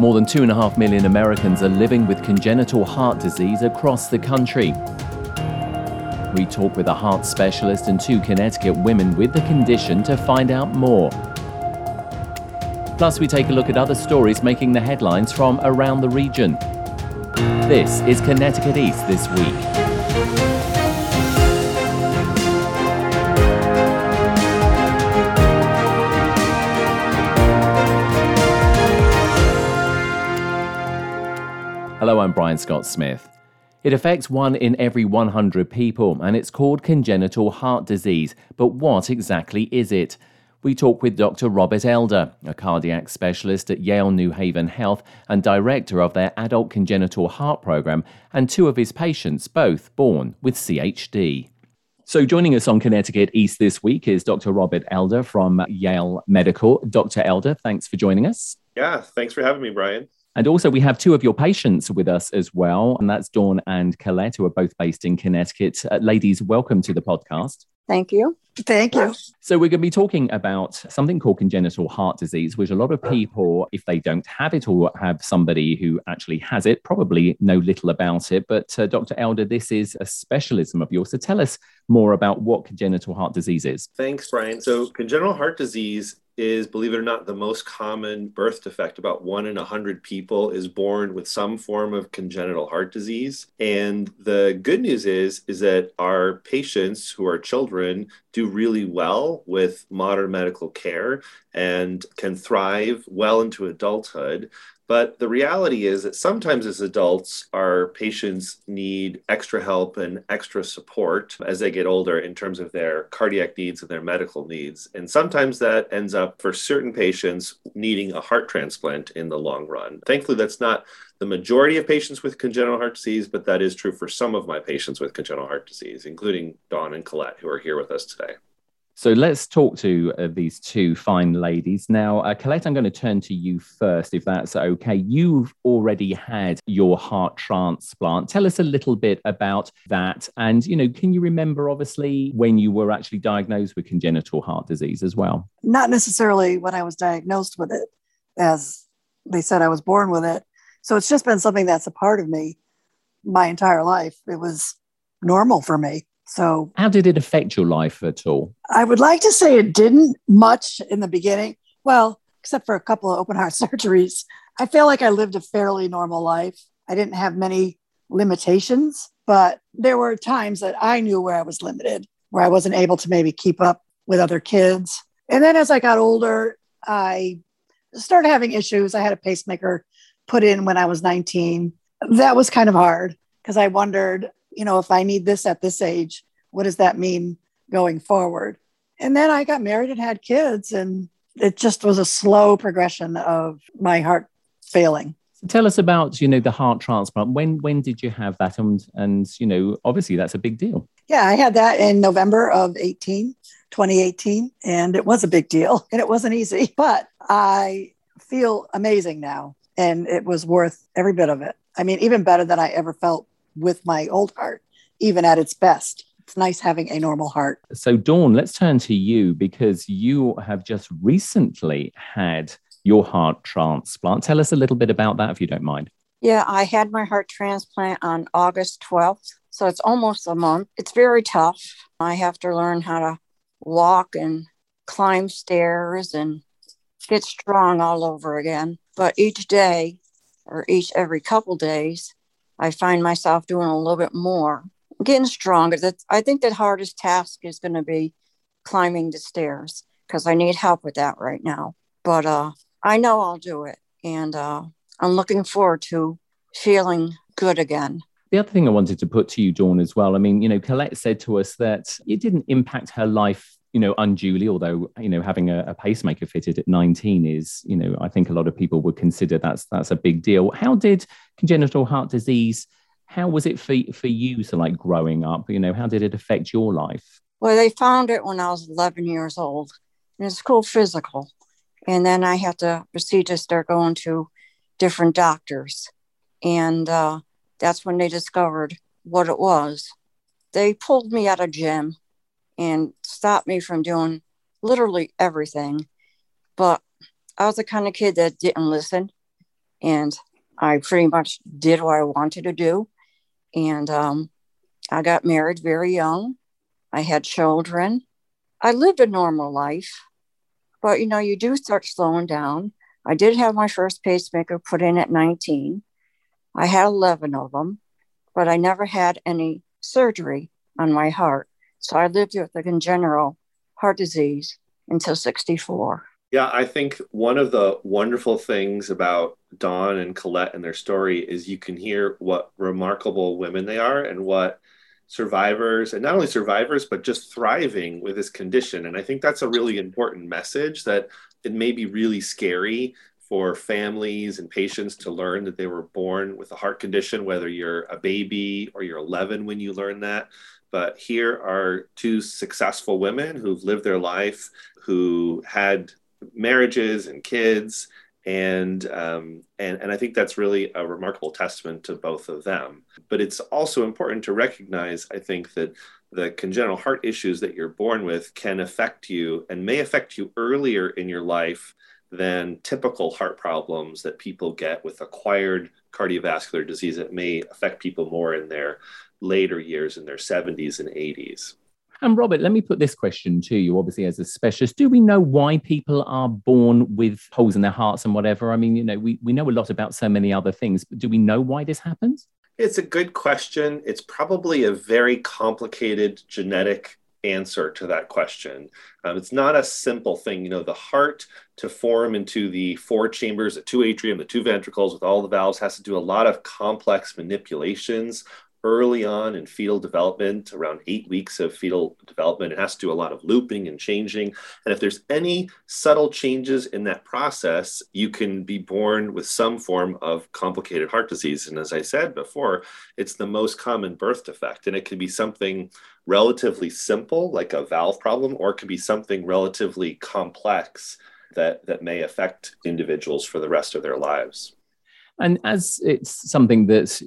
More than 2.5 million Americans are living with congenital heart disease across the country. We talk with a heart specialist and two Connecticut women with the condition to find out more. Plus, we take a look at other stories making the headlines from around the region. This is Connecticut East This Week. Hello, I'm Brian Scott Smith. It affects 1 in every 100 people, and it's called congenital heart disease. But what exactly is it? We talk with Dr. Robert Elder, a cardiac specialist at Yale New Haven Health and director of their Adult Congenital Heart Program, and two of his patients, both born with CHD. So joining us on Connecticut East This Week is Dr. Robert Elder from Yale Medical. Dr. Elder, thanks for joining us. Yeah, thanks for having me, Brian. And also we have two of your patients with us as well, and that's Dawn and Colette, who are both based in Connecticut. Ladies, welcome to the podcast. Thank you. Thank you. So we're going to be talking about something called congenital heart disease, which a lot of people, if they don't have it or have somebody who actually has it, probably know little about it. But Dr. Elder, this is a specialism of yours. So tell us more about what congenital heart disease is. Thanks, Brian. So congenital heart disease is, believe it or not, the most common birth defect. About 1 in 100 people is born with some form of congenital heart disease. And the good news is that our patients who are children do really well with modern medical care and can thrive well into adulthood. But the reality is that sometimes as adults, our patients need extra help and extra support as they get older in terms of their cardiac needs and their medical needs. And sometimes that ends up for certain patients needing a heart transplant in the long run. Thankfully, that's not the majority of patients with congenital heart disease, but that is true for some of my patients with congenital heart disease, including Dawn and Colette, who are here with us today. So let's talk to these two fine ladies. Now, Colette, I'm going to turn to you first, if that's okay. You've already had your heart transplant. Tell us a little bit about that. And, you know, can you remember, obviously, when you were actually diagnosed with congenital heart disease as well? Not necessarily when I was diagnosed with it, as they said I was born with it. So it's just been something that's a part of me my entire life. It was normal for me. So how did it affect your life at all? I would like to say it didn't much in the beginning. Well, except for a couple of open heart surgeries. I feel like I lived a fairly normal life. I didn't have many limitations, but there were times that I knew where I was limited, where I wasn't able to maybe keep up with other kids. And then as I got older, I started having issues. I had a pacemaker put in when I was 19. That was kind of hard because I wondered, you know, if I need this at this age, what does that mean going forward? And then I got married and had kids, and it just was a slow progression of my heart failing. Tell us about, you know, the heart transplant. When did you have that? And you know, obviously that's a big deal. Yeah, I had that in November of 2018, and it was a big deal, and it wasn't easy, but I feel amazing now, and it was worth every bit of it. I mean, even better than I ever felt with my old heart, even at its best. It's nice having a normal heart. So Dawn, let's turn to you because you have just recently had your heart transplant. Tell us a little bit about that if you don't mind. Yeah, I had my heart transplant on August 12th. So it's almost a month. It's very tough. I have to learn how to walk and climb stairs and get strong all over again. But each day or every couple days, I find myself doing a little bit more, getting stronger. I think the hardest task is going to be climbing the stairs because I need help with that right now. But I know I'll do it. And I'm looking forward to feeling good again. The other thing I wanted to put to you, Dawn, as well, I mean, you know, Colette said to us that it didn't impact her life, unduly, although, having a pacemaker fitted at 19 is, I think a lot of people would consider that's a big deal. How did congenital heart disease, how was it for you to growing up? How did it affect your life? Well, they found it when I was 11 years old in a school physical. And then I had to proceed to start going to different doctors. And that's when they discovered what it was. They pulled me out of gym and stopped me from doing literally everything. But I was the kind of kid that didn't listen. And I pretty much did what I wanted to do. And I got married very young. I had children. I lived a normal life. But, you do start slowing down. I did have my first pacemaker put in at 19. I had 11 of them, but I never had any surgery on my heart. So I lived with the congenital heart disease until 64. Yeah, I think one of the wonderful things about Dawn and Colette and their story is you can hear what remarkable women they are and what survivors, and not only survivors, but just thriving with this condition. And I think that's a really important message, that it may be really scary for families and patients to learn that they were born with a heart condition, whether you're a baby or you're 11 when you learn that. But here are two successful women who've lived their life, who had marriages and kids. And I think that's really a remarkable testament to both of them. But it's also important to recognize, I think, that the congenital heart issues that you're born with can affect you and may affect you earlier in your life than typical heart problems that people get with acquired cardiovascular disease. That may affect people more in their later years, in their 70s and 80s. And Robert, let me put this question to you, obviously, as a specialist. Do we know why people are born with holes in their hearts and whatever? I mean, we know a lot about so many other things, but do we know why this happens? It's a good question. It's probably a very complicated genetic answer to that question. It's not a simple thing. The heart, to form into the four chambers, the two atrium, the two ventricles with all the valves, has to do a lot of complex manipulations early on in fetal development, around 8 weeks of fetal development. It has to do a lot of looping and changing. And if there's any subtle changes in that process, you can be born with some form of complicated heart disease. And as I said before, it's the most common birth defect. And it can be something relatively simple, like a valve problem, or it can be something relatively complex that may affect individuals for the rest of their lives. And as it's something that's,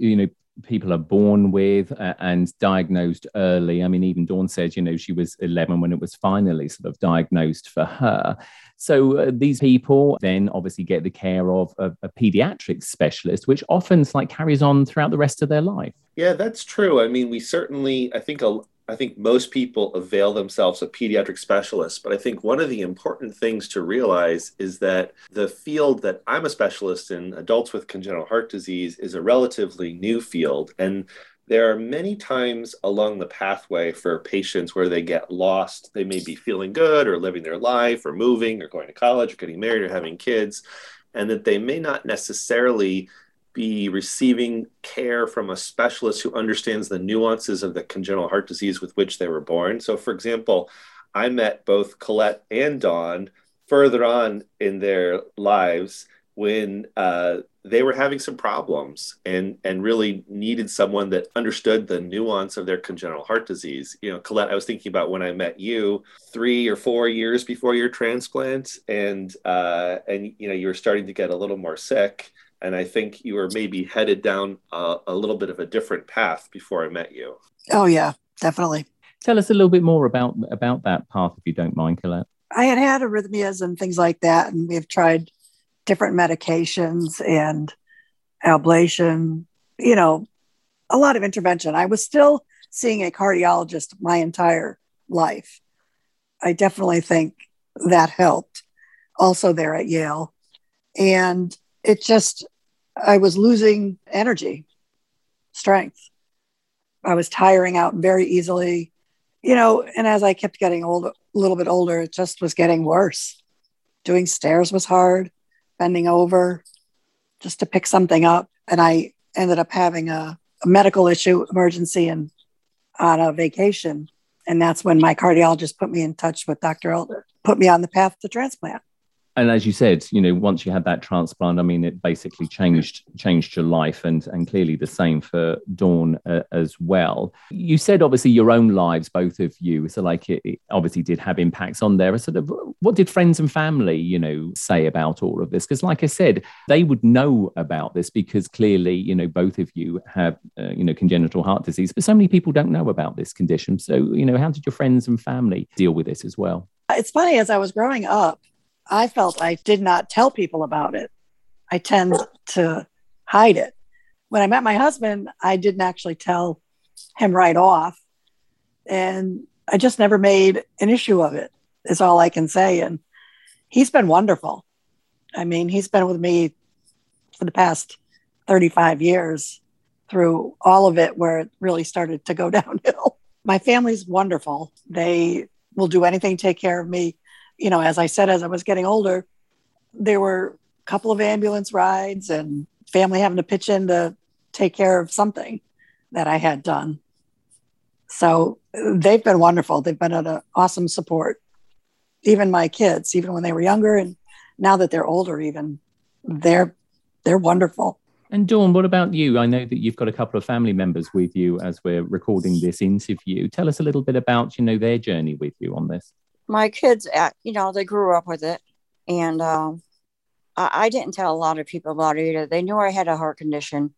people are born with and diagnosed early. I mean, even Dawn said, she was 11 when it was finally sort of diagnosed for her. So these people then obviously get the care of a pediatric specialist, which often carries on throughout the rest of their life. Yeah, that's true. I mean, we certainly, I think most people avail themselves of pediatric specialists, but I think one of the important things to realize is that the field that I'm a specialist in, adults with congenital heart disease, is a relatively new field. And there are many times along the pathway for patients where they get lost. They may be feeling good or living their life or moving or going to college or getting married or having kids, and that they may not necessarily be receiving care from a specialist who understands the nuances of the congenital heart disease with which they were born. So, for example, I met both Colette and Dawn further on in their lives when they were having some problems and really needed someone that understood the nuance of their congenital heart disease. Colette, I was thinking about when I met you 3 or 4 years before your transplant, and you were starting to get a little more sick. And I think you were maybe headed down a little bit of a different path before I met you. Oh, yeah, definitely. Tell us a little bit more about that path, if you don't mind, Colette. I had arrhythmias and things like that. And we've tried different medications and ablation, a lot of intervention. I was still seeing a cardiologist my entire life. I definitely think that helped. Also there at Yale. And it just, I was losing energy, strength. I was tiring out very easily, and as I kept getting a little bit older, it just was getting worse. Doing stairs was hard, bending over just to pick something up. And I ended up having a medical issue, emergency, and on a vacation And that's when my cardiologist put me in touch with Dr. Elder, put me on the path to transplant. And as you said, you know, once you had that transplant, I mean, it basically changed your life, and clearly the same for Dawn as well. You said, obviously, your own lives, both of you. So like it obviously did have impacts on there. Sort of, what did friends and family, you know, say about all of this? Because like I said, they would know about this because clearly, you know, both of you have, you know, congenital heart disease. But so many people don't know about this condition. So, you know, how did your friends and family deal with this as well? It's funny, as I was growing up, I felt I did not tell people about it. I tend to hide it. When I met my husband, I didn't actually tell him right off. And I just never made an issue of it, is all I can say. And he's been wonderful. I mean, he's been with me for the past 35 years through all of it, where it really started to go downhill. My family's wonderful. They will do anything to take care of me. You know, as I said, as I was getting older, there were a couple of ambulance rides and family having to pitch in to take care of something that I had done. So they've been wonderful. They've been an awesome support. Even my kids, even when they were younger, and now that they're older, even they're wonderful. And Dawn, what about you? I know that you've got a couple of family members with you as we're recording this interview. Tell us a little bit about, you know, their journey with you on this. My kids, you know, they grew up with it, and I didn't tell a lot of people about it either. They knew I had a heart condition,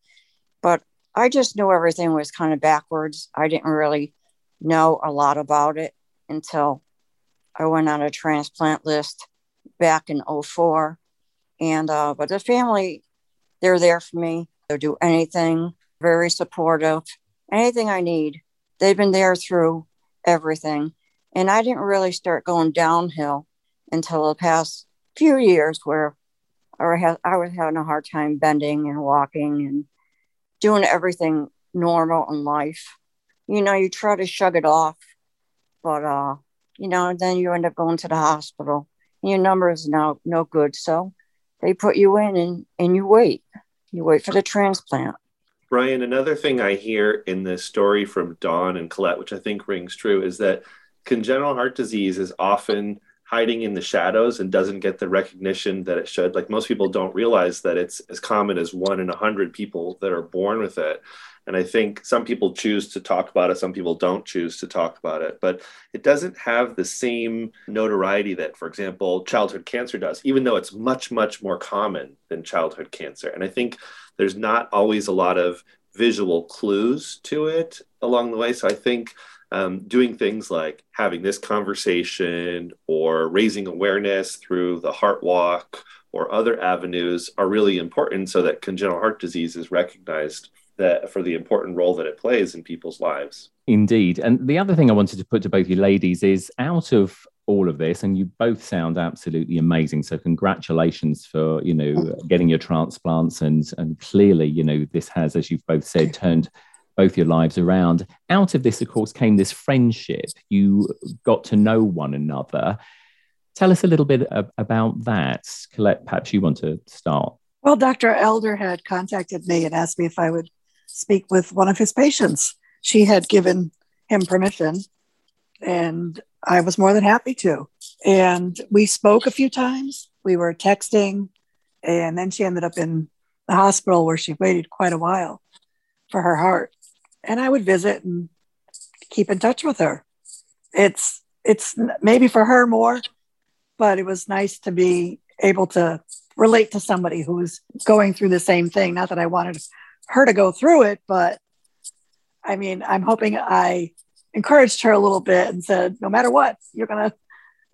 but I just knew everything was kind of backwards. I didn't really know a lot about it until I went on a transplant list back in 2004. And but the family, they're there for me. They'll do anything, very supportive, anything I need. They've been there through everything. And I didn't really start going downhill until the past few years, where I was having a hard time bending and walking and doing everything normal in life. You know, you try to shrug it off, but, you know, then you end up going to the hospital. And your number is now no good. So they put you in and you wait. You wait for the transplant. Brian, another thing I hear in this story from Dawn and Colette, which I think rings true, is that congenital heart disease is often hiding in the shadows and doesn't get the recognition that it should. Like, most people don't realize that it's as common as 1 in 100 people that are born with it. And I think some people choose to talk about it. Some people don't choose to talk about it, but it doesn't have the same notoriety that, for example, childhood cancer does, even though it's much, much more common than childhood cancer. And I think there's not always a lot of visual clues to it along the way. So I think doing things like having this conversation or raising awareness through the Heart Walk or other avenues are really important, so that congenital heart disease is recognized that for the important role that it plays in people's lives. Indeed. And the other thing I wanted to put to both you ladies is, out of all of this, and you both sound absolutely amazing, so congratulations for, you know, getting your transplants, and clearly, you know, this has, as you've both said, turned both your lives around. Out of this, of course, came this friendship. You got to know one another. Tell us a little bit about that. Colette, perhaps you want to start. Well, Dr. Elder had contacted me and asked me if I would speak with one of his patients. She had given him permission, and I was more than happy to. And we spoke a few times. We were texting, and then she ended up in the hospital, where she waited quite a while for her heart. And I would visit and keep in touch with her. It's maybe for her more, but it was nice to be able to relate to somebody who was going through the same thing. Not that I wanted her to go through it, but I mean, I'm hoping I encouraged her a little bit and said, no matter what, you're gonna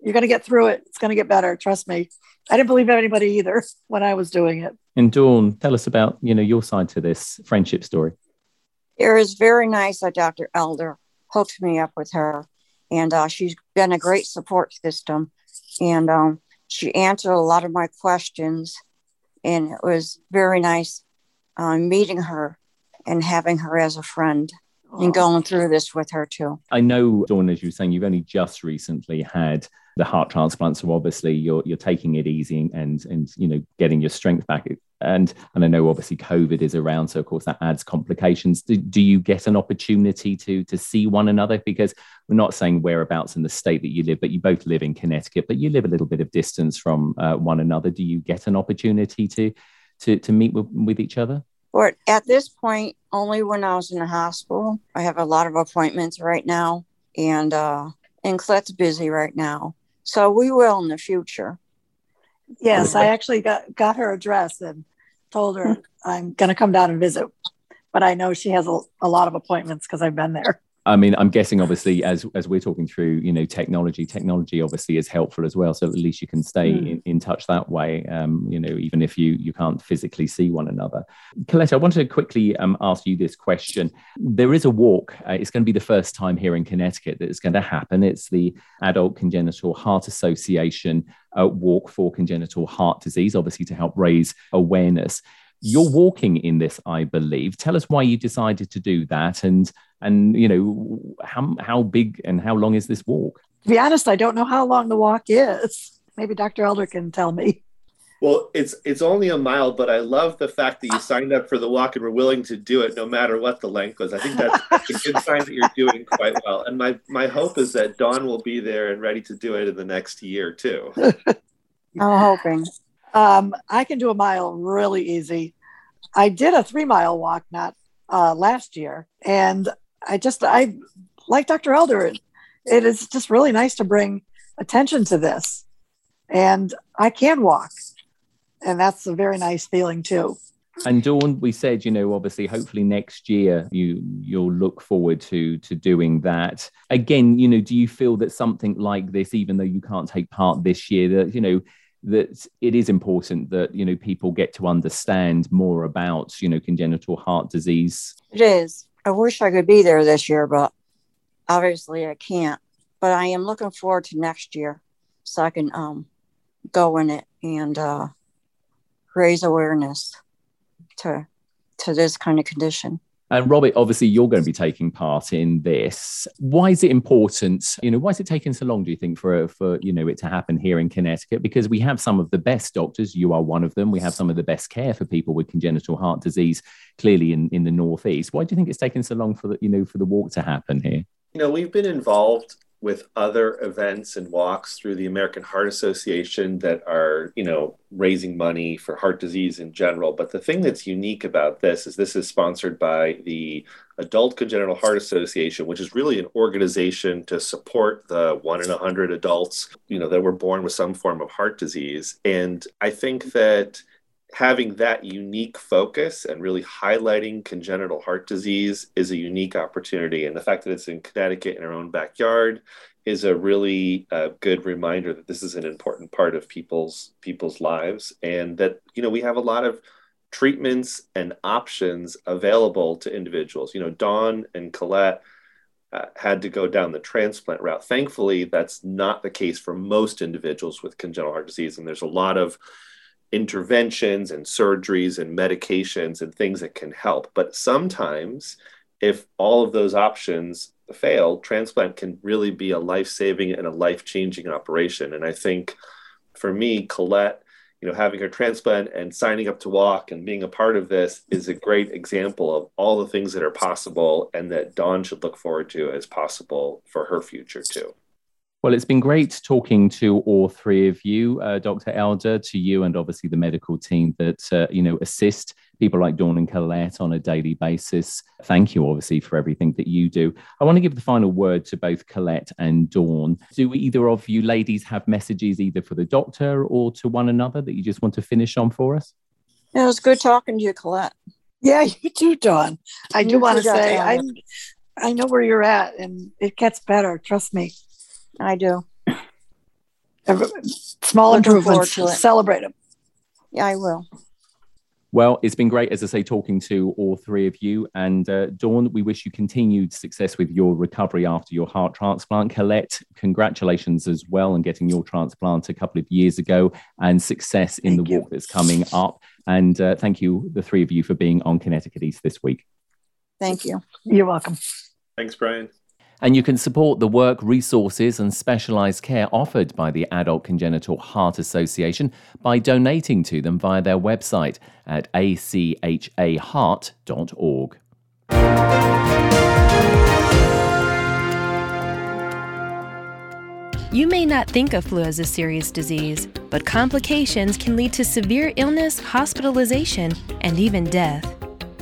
get through it. It's gonna get better. Trust me. I didn't believe anybody either when I was doing it. And Dawn, tell us about, you know, your side to this friendship story. It was very nice that Dr. Elder hooked me up with her, and she's been a great support system, and she answered a lot of my questions, and it was very nice meeting her and having her as a friend and going through this with her too. I know, Dawn, as you were saying, you've only just recently had the heart transplant, so obviously you're taking it easy and you know, getting your strength back. And I know obviously COVID is around, so of course that adds complications. Do you get an opportunity to see one another? Because we're not saying whereabouts in the state that you live, but you both live in Connecticut, but you live a little bit of distance from one another. Do you get an opportunity to meet with each other? Or at this point, only when I was in the hospital. I have a lot of appointments right now, and Colette's busy right now. So we will in the future. Yes, I actually got her address and told her I'm going to come down and visit. But I know she has a lot of appointments because I've been there. I mean, I'm guessing, obviously, as we're talking through, you know, technology obviously is helpful as well. So at least you can stay in touch that way, you know, even if you can't physically see one another. Colette, I wanted to quickly ask you this question. There is a walk. It's going to be the first time here in Connecticut that it's going to happen. It's the Adult Congenital Heart Association walk for congenital heart disease, obviously to help raise awareness. You're walking in this, I believe. Tell us why you decided to do that, and you know, how big and how long is this walk? To be honest, I don't know how long the walk is. Maybe Dr. Elder can tell me. Well, it's only a mile, but I love the fact that you signed up for the walk and were willing to do it no matter what the length was. I think that's a good sign that you're doing quite well. And my hope is that Dawn will be there and ready to do it in the next year too. I'm hoping. I can do a mile really easy. I did a 3-mile walk last year, and I like Dr. Elder. It is just really nice to bring attention to this, and I can walk, and that's a very nice feeling too. And Dawn, we said, you know, obviously, hopefully next year you'll look forward to doing that again. You know, do you feel that something like this, even though you can't take part this year, that you know, that it is important that, you know, people get to understand more about, you know, congenital heart disease? It is. I wish I could be there this year, but obviously I can't. But I am looking forward to next year so I can go in it and raise awareness to this kind of condition. And Robert, obviously, you're going to be taking part in this. Why is it important? You know, why is it taking so long, do you think, for you know, it to happen here in Connecticut? Because we have some of the best doctors. You are one of them. We have some of the best care for people with congenital heart disease, clearly in the Northeast. Why do you think it's taking so long for the walk to happen here? You know, we've been involved with other events and walks through the American Heart Association that are, you know, raising money for heart disease in general. But the thing that's unique about this is sponsored by the Adult Congenital Heart Association, which is really an organization to support the 1 in 100 adults, you know, that were born with some form of heart disease. And I think that having that unique focus and really highlighting congenital heart disease is a unique opportunity. And the fact that it's in Connecticut in our own backyard is a really good reminder that this is an important part of people's lives, and that, you know, we have a lot of treatments and options available to individuals. You know, Dawn and Colette had to go down the transplant route. Thankfully, that's not the case for most individuals with congenital heart disease. And there's a lot of interventions and surgeries and medications and things that can help. But sometimes if all of those options fail, transplant can really be a life-saving and a life-changing operation. And I think for me, Colette, you know, having her transplant and signing up to walk and being a part of this is a great example of all the things that are possible and that Dawn should look forward to as possible for her future too. Well, it's been great talking to all three of you, Dr. Elder, to you and obviously the medical team that, you know, assist people like Dawn and Colette on a daily basis. Thank you, obviously, for everything that you do. I want to give the final word to both Colette and Dawn. Do either of you ladies have messages either for the doctor or to one another that you just want to finish on for us? Yeah, it was good talking to you, Colette. Yeah, you too, Dawn. I do want to say I know where you're at, and it gets better. Trust me. I do. Small improvements. Celebrate them. Yeah, I will. Well, it's been great, as I say, talking to all three of you. And Dawn, we wish you continued success with your recovery after your heart transplant. Colette, congratulations as well on getting your transplant a couple of years ago, and success in the walk that's coming up. And thank you, the three of you, for being on Connecticut East this week. Thank you. You're welcome. Thanks, Brian. And you can support the work, resources, and specialized care offered by the Adult Congenital Heart Association by donating to them via their website at achaheart.org. You may not think of flu as a serious disease, but complications can lead to severe illness, hospitalization, and even death.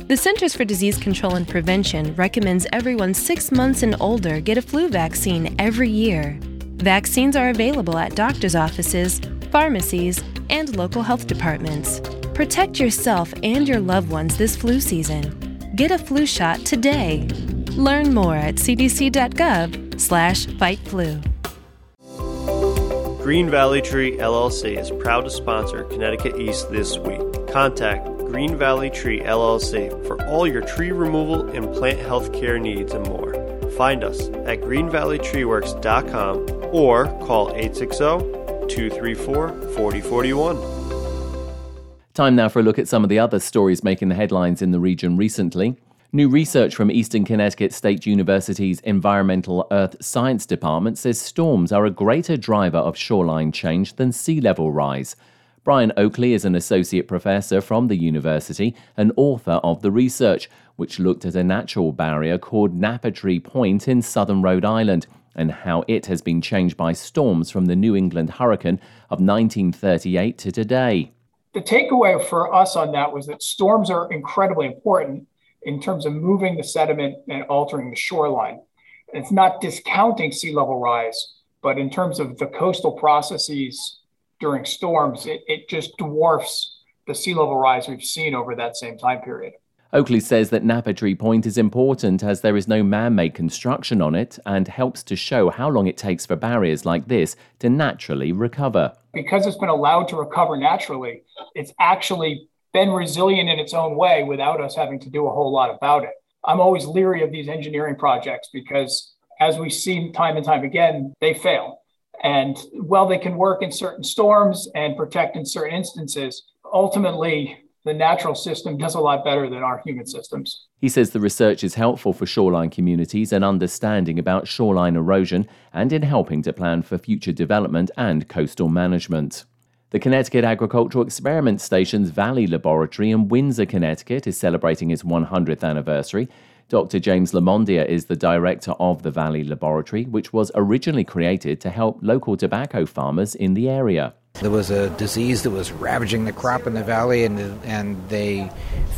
The Centers for Disease Control and Prevention recommends everyone 6 months and older get a flu vaccine every year. Vaccines are available at doctors' offices, pharmacies, and local health departments. Protect yourself and your loved ones this flu season. Get a flu shot today. Learn more at cdc.gov/fightflu. Green Valley Tree LLC is proud to sponsor Connecticut East this week. Contact Green Valley Tree LLC for all your tree removal and plant health care needs and more. Find us at greenvalleytreeworks.com or call 860-234-4041. Time now for a look at some of the other stories making the headlines in the region recently. New research from Eastern Connecticut State University's Environmental Earth Science Department says storms are a greater driver of shoreline change than sea level rise. Brian Oakley is an associate professor from the university and author of the research, which looked at a natural barrier called Nappatree Point in southern Rhode Island and how it has been changed by storms from the New England hurricane of 1938 to today. The takeaway for us on that was that storms are incredibly important in terms of moving the sediment and altering the shoreline. It's not discounting sea level rise, but in terms of the coastal processes during storms, it just dwarfs the sea level rise we've seen over that same time period. Oakley says that Nappatree Point is important as there is no man-made construction on it and helps to show how long it takes for barriers like this to naturally recover. Because it's been allowed to recover naturally, it's actually been resilient in its own way without us having to do a whole lot about it. I'm always leery of these engineering projects because, as we've seen time and time again, they fail. And while they can work in certain storms and protect in certain instances, ultimately the natural system does a lot better than our human systems. He says the research is helpful for shoreline communities in understanding about shoreline erosion and in helping to plan for future development and coastal management. The Connecticut Agricultural Experiment Station's Valley Laboratory in Windsor, Connecticut is celebrating its 100th anniversary. Dr. James Lamondia is the director of the Valley Laboratory, which was originally created to help local tobacco farmers in the area. There was a disease that was ravaging the crop in the valley, and they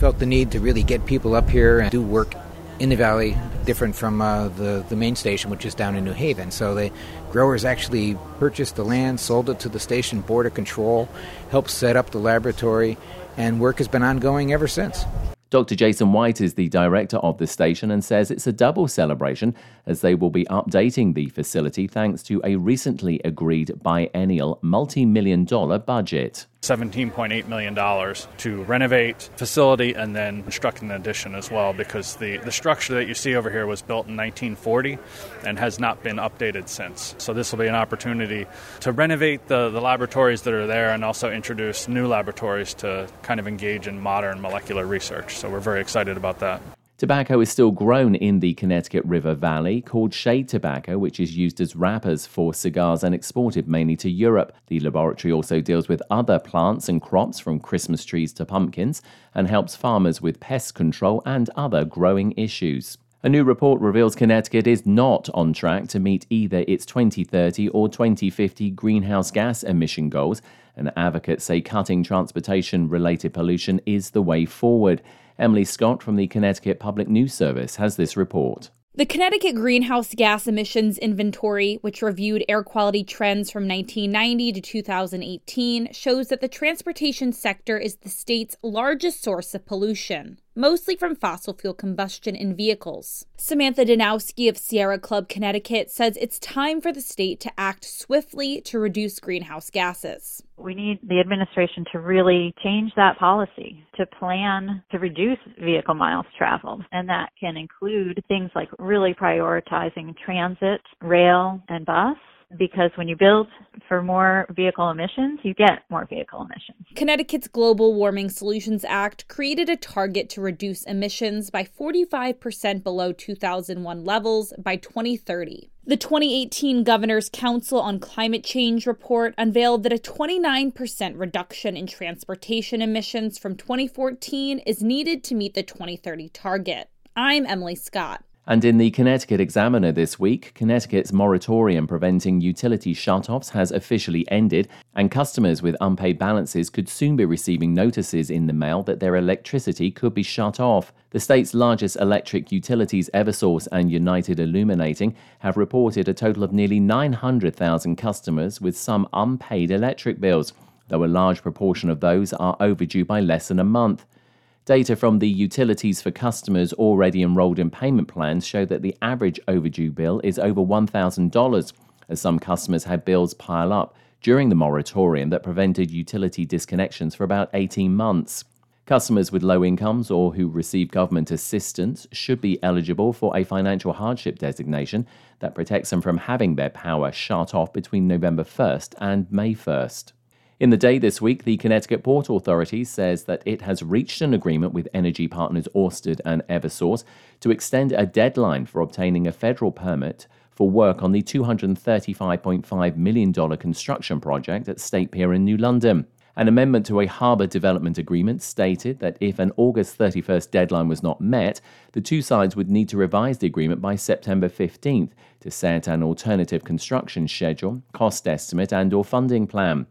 felt the need to really get people up here and do work in the valley, different from the main station, which is down in New Haven. So the growers actually purchased the land, sold it to the station Board of Control, helped set up the laboratory, and work has been ongoing ever since. Dr. Jason White is the director of the station and says it's a double celebration as they will be updating the facility thanks to a recently agreed biennial multi-million-dollar budget. $17.8 million to renovate facility and then construct an addition as well, because the structure that you see over here was built in 1940 and has not been updated since. So this will be an opportunity to renovate the laboratories that are there and also introduce new laboratories to kind of engage in modern molecular research. So we're very excited about that. Tobacco is still grown in the Connecticut River Valley, called shade tobacco, which is used as wrappers for cigars and exported mainly to Europe. The laboratory also deals with other plants and crops, from Christmas trees to pumpkins, and helps farmers with pest control and other growing issues. A new report reveals Connecticut is not on track to meet either its 2030 or 2050 greenhouse gas emission goals, and advocates say cutting transportation-related pollution is the way forward. Emily Scott from the Connecticut Public News Service has this report. The Connecticut Greenhouse Gas Emissions Inventory, which reviewed air quality trends from 1990 to 2018, shows that the transportation sector is the state's largest source of pollution, mostly from fossil fuel combustion in vehicles. Samantha Danowski of Sierra Club Connecticut says it's time for the state to act swiftly to reduce greenhouse gases. We need the administration to really change that policy, to plan to reduce vehicle miles traveled. And that can include things like really prioritizing transit, rail, and bus. because when you build for more vehicle emissions, you get more vehicle emissions. Connecticut's Global Warming Solutions Act created a target to reduce emissions by 45% below 2001 levels by 2030. The 2018 Governor's Council on Climate Change report unveiled that a 29% reduction in transportation emissions from 2014 is needed to meet the 2030 target. I'm Emily Scott. And in the Connecticut Examiner this week, Connecticut's moratorium preventing utility shutoffs has officially ended, and customers with unpaid balances could soon be receiving notices in the mail that their electricity could be shut off. The state's largest electric utilities, Eversource and United Illuminating, have reported a total of nearly 900,000 customers with some unpaid electric bills, though a large proportion of those are overdue by less than a month. Data from the Utilities for Customers already enrolled in payment plans show that the average overdue bill is over $1,000, as some customers had bills pile up during the moratorium that prevented utility disconnections for about 18 months. Customers with low incomes or who receive government assistance should be eligible for a financial hardship designation that protects them from having their power shut off between November 1st and May 1st. In the day this week, the Connecticut Port Authority says that it has reached an agreement with energy partners Orsted and Eversource to extend a deadline for obtaining a federal permit for work on the $235.5 million construction project at State Pier in New London. An amendment to a harbour development agreement stated that if an August 31st deadline was not met, the two sides would need to revise the agreement by September 15th to set an alternative construction schedule, cost estimate and/or funding plan.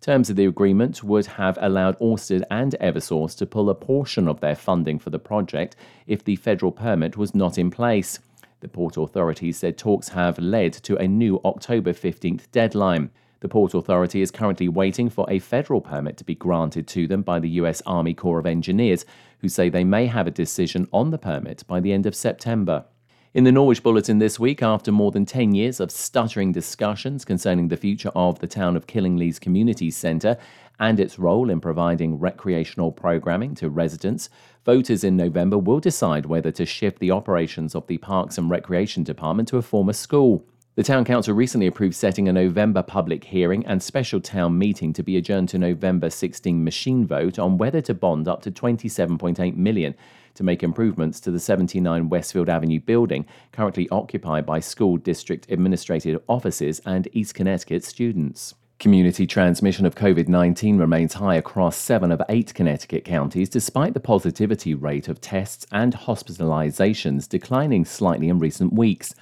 Terms of the agreement would have allowed Orsted and Eversource to pull a portion of their funding for the project if the federal permit was not in place. The Port Authority said talks have led to a new October 15th deadline. The Port Authority is currently waiting for a federal permit to be granted to them by the U.S. Army Corps of Engineers, who say they may have a decision on the permit by the end of September. In the Norwich Bulletin this week, after more than 10 years of stuttering discussions concerning the future of the town of Killinglea's community centre and its role in providing recreational programming to residents, voters in November will decide whether to shift the operations of the Parks and Recreation Department to a former school. The Town Council recently approved setting a November public hearing and special town meeting to be adjourned to November 16 machine vote on whether to bond up to $27.8 million to make improvements to the 79 Westfield Avenue building, currently occupied by school district administrative offices and East Connecticut students. Community transmission of COVID-19 remains high across 7 of 8 Connecticut counties, despite the positivity rate of tests and hospitalizations declining slightly in recent weeks.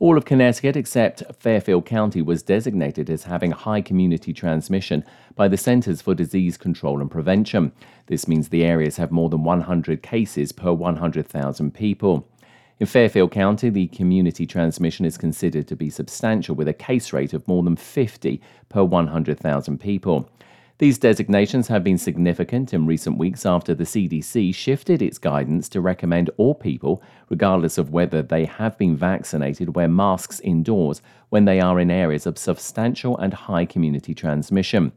All of Connecticut except Fairfield County was designated as having high community transmission by the Centers for Disease Control and Prevention. This means the areas have more than 100 cases per 100,000 people. In Fairfield County, the community transmission is considered to be substantial, with a case rate of more than 50 per 100,000 people. These designations have been significant in recent weeks after the CDC shifted its guidance to recommend all people, regardless of whether they have been vaccinated, wear masks indoors when they are in areas of substantial and high community transmission.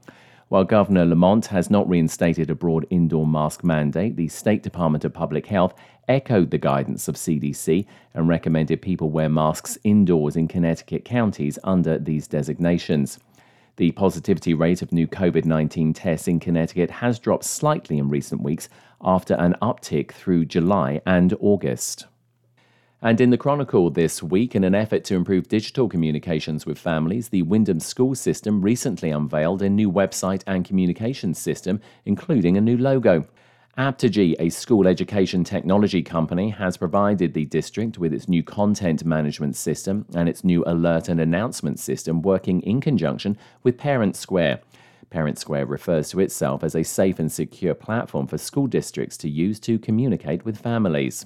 While Governor Lamont has not reinstated a broad indoor mask mandate, the State Department of Public Health echoed the guidance of CDC and recommended people wear masks indoors in Connecticut counties under these designations. The positivity rate of new COVID-19 tests in Connecticut has dropped slightly in recent weeks after an uptick through July and August. And in the Chronicle this week, in an effort to improve digital communications with families, the Windham School System recently unveiled a new website and communications system, including a new logo. Aptogy, a school education technology company, has provided the district with its new content management system and its new alert and announcement system, working in conjunction with ParentSquare. ParentSquare refers to itself as a safe and secure platform for school districts to use to communicate with families.